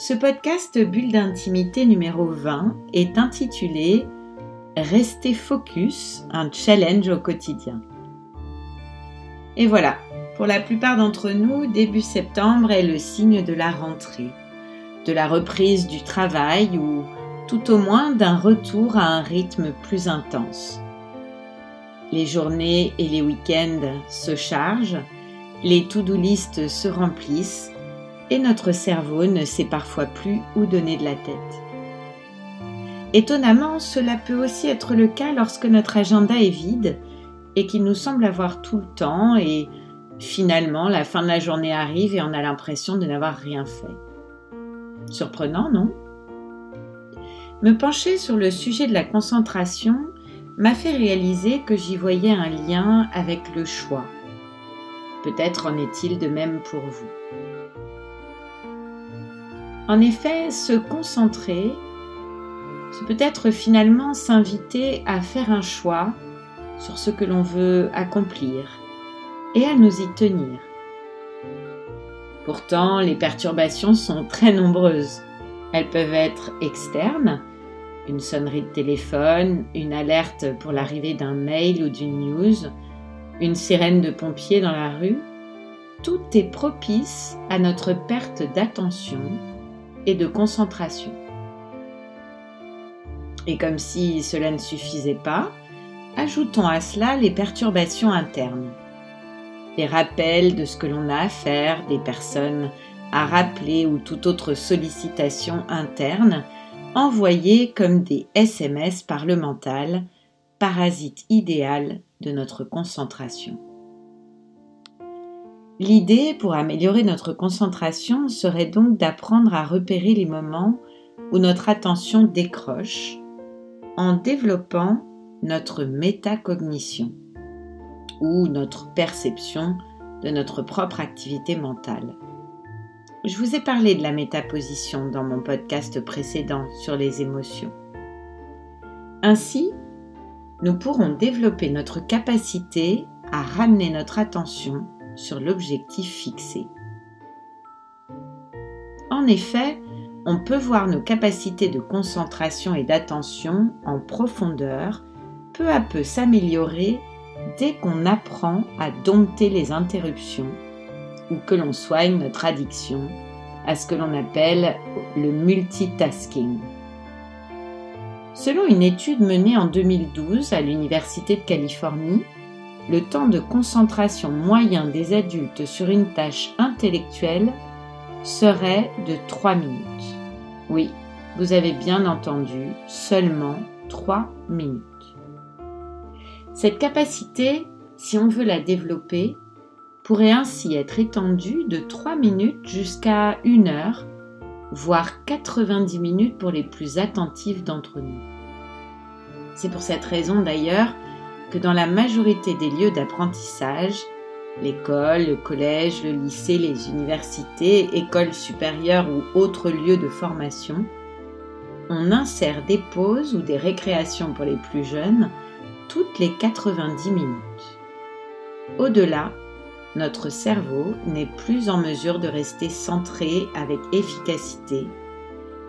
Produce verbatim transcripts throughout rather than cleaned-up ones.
Ce podcast Bulle d'intimité numéro vingt est intitulé « Rester focus, un challenge au quotidien ». Et voilà, pour la plupart d'entre nous, début septembre est le signe de la rentrée, de la reprise du travail ou tout au moins d'un retour à un rythme plus intense. Les journées et les week-ends se chargent, les to-do list se remplissent, et notre cerveau ne sait parfois plus où donner de la tête. Étonnamment, cela peut aussi être le cas lorsque notre agenda est vide et qu'il nous semble avoir tout le temps et finalement la fin de la journée arrive et on a l'impression de n'avoir rien fait. Surprenant, non ? Me pencher sur le sujet de la concentration m'a fait réaliser que j'y voyais un lien avec le choix. Peut-être en est-il de même pour vous. En effet, se concentrer, c'est peut-être finalement s'inviter à faire un choix sur ce que l'on veut accomplir et à nous y tenir. Pourtant, les perturbations sont très nombreuses. Elles peuvent être externes, une sonnerie de téléphone, une alerte pour l'arrivée d'un mail ou d'une news, une sirène de pompiers dans la rue. Tout est propice à notre perte d'attention et de concentration. Et comme si cela ne suffisait pas, ajoutons à cela les perturbations internes, les rappels de ce que l'on a à faire, des personnes à rappeler ou toute autre sollicitation interne envoyée comme des S M S par le mental, parasite idéal de notre concentration. L'idée pour améliorer notre concentration serait donc d'apprendre à repérer les moments où notre attention décroche en développant notre métacognition ou notre perception de notre propre activité mentale. Je vous ai parlé de la métaposition dans mon podcast précédent sur les émotions. Ainsi, nous pourrons développer notre capacité à ramener notre attention sur l'objectif fixé. En effet, on peut voir nos capacités de concentration et d'attention en profondeur peu à peu s'améliorer dès qu'on apprend à dompter les interruptions ou que l'on soigne notre addiction à ce que l'on appelle le multitasking. Selon une étude menée en deux mille douze à l'Université de Californie, le temps de concentration moyen des adultes sur une tâche intellectuelle serait de trois minutes. Oui, vous avez bien entendu, seulement trois minutes. Cette capacité, si on veut la développer, pourrait ainsi être étendue de trois minutes jusqu'à une heure, voire quatre-vingt-dix minutes pour les plus attentifs d'entre nous. C'est pour cette raison d'ailleurs que dans la majorité des lieux d'apprentissage, l'école, le collège, le lycée, les universités, écoles supérieures ou autres lieux de formation, on insère des pauses ou des récréations pour les plus jeunes toutes les quatre-vingt-dix minutes. Au-delà, notre cerveau n'est plus en mesure de rester centré avec efficacité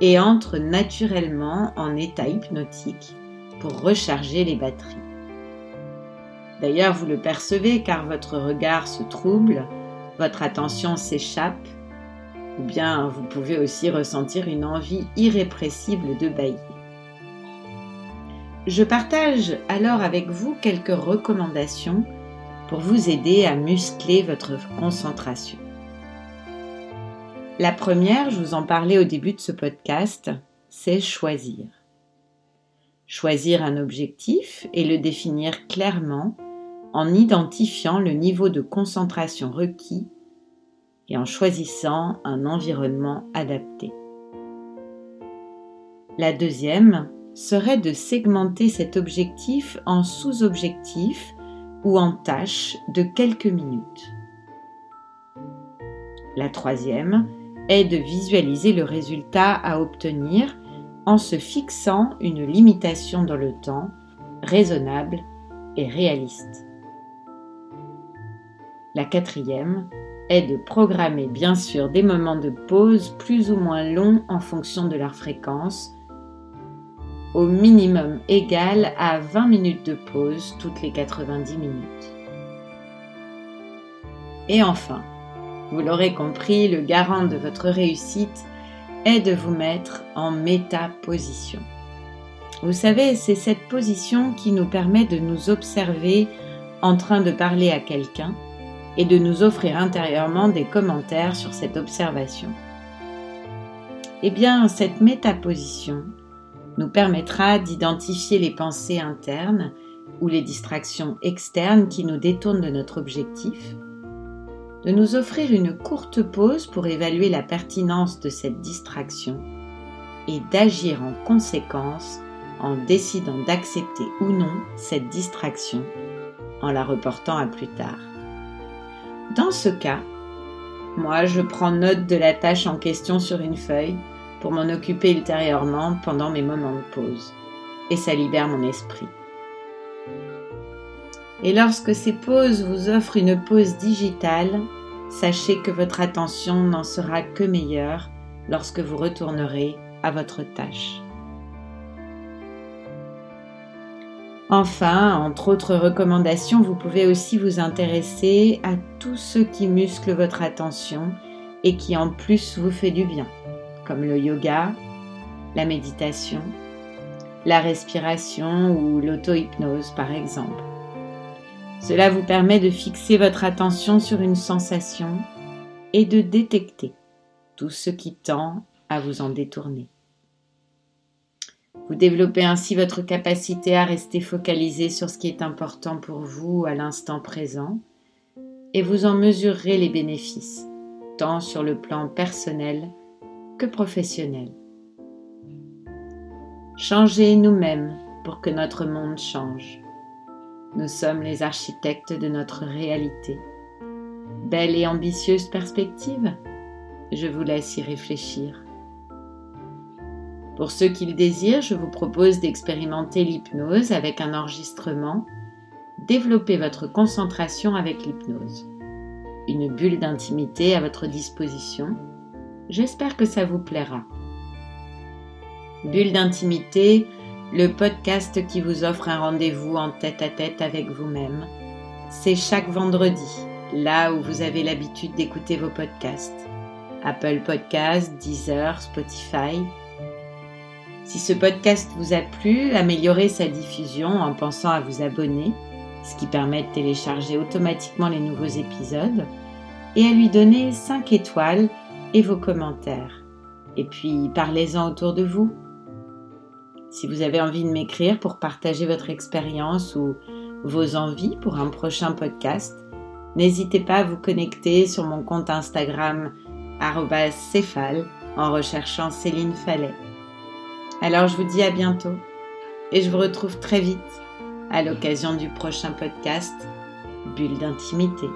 et entre naturellement en état hypnotique pour recharger les batteries. D'ailleurs, vous le percevez car votre regard se trouble, votre attention s'échappe, ou bien vous pouvez aussi ressentir une envie irrépressible de bâiller. Je partage alors avec vous quelques recommandations pour vous aider à muscler votre concentration. La première, je vous en parlais au début de ce podcast, c'est choisir. Choisir un objectif et le définir clairement en identifiant le niveau de concentration requis et en choisissant un environnement adapté. La deuxième serait de segmenter cet objectif en sous-objectifs ou en tâches de quelques minutes. La troisième est de visualiser le résultat à obtenir en se fixant une limitation dans le temps, raisonnable et réaliste. La quatrième est de programmer bien sûr des moments de pause plus ou moins longs en fonction de leur fréquence, au minimum égal à vingt minutes de pause toutes les quatre-vingt-dix minutes. Et enfin, vous l'aurez compris, le garant de votre réussite est de vous mettre en métaposition. Vous savez, c'est cette position qui nous permet de nous observer en train de parler à quelqu'un et de nous offrir intérieurement des commentaires sur cette observation. Eh bien, cette métaposition nous permettra d'identifier les pensées internes ou les distractions externes qui nous détournent de notre objectif, de nous offrir une courte pause pour évaluer la pertinence de cette distraction et d'agir en conséquence en décidant d'accepter ou non cette distraction en la reportant à plus tard. Dans ce cas, moi je prends note de la tâche en question sur une feuille pour m'en occuper ultérieurement pendant mes moments de pause et ça libère mon esprit. Et lorsque ces pauses vous offrent une pause digitale, sachez que votre attention n'en sera que meilleure lorsque vous retournerez à votre tâche. Enfin, entre autres recommandations, vous pouvez aussi vous intéresser à tout ce qui muscle votre attention et qui en plus vous fait du bien, comme le yoga, la méditation, la respiration ou l'auto-hypnose par exemple. Cela vous permet de fixer votre attention sur une sensation et de détecter tout ce qui tend à vous en détourner. Vous développez ainsi votre capacité à rester focalisé sur ce qui est important pour vous à l'instant présent et vous en mesurerez les bénéfices, tant sur le plan personnel que professionnel. Changez nous-mêmes pour que notre monde change. Nous sommes les architectes de notre réalité. Belle et ambitieuse perspective, je vous laisse y réfléchir. Pour ceux qui le désirent, je vous propose d'expérimenter l'hypnose avec un enregistrement. Développez votre concentration avec l'hypnose. Une bulle d'intimité à votre disposition. J'espère que ça vous plaira. Bulle d'intimité, le podcast qui vous offre un rendez-vous en tête-à-tête avec vous-même. C'est chaque vendredi, là où vous avez l'habitude d'écouter vos podcasts. Apple Podcasts, Deezer, Spotify. Si ce podcast vous a plu, améliorez sa diffusion en pensant à vous abonner, ce qui permet de télécharger automatiquement les nouveaux épisodes, et à lui donner cinq étoiles et vos commentaires. Et puis, parlez-en autour de vous. Si vous avez envie de m'écrire pour partager votre expérience ou vos envies pour un prochain podcast, n'hésitez pas à vous connecter sur mon compte Instagram arobase céphale en recherchant Céline Fallet. Alors je vous dis à bientôt et je vous retrouve très vite à l'occasion du prochain podcast Bulle d'intimité.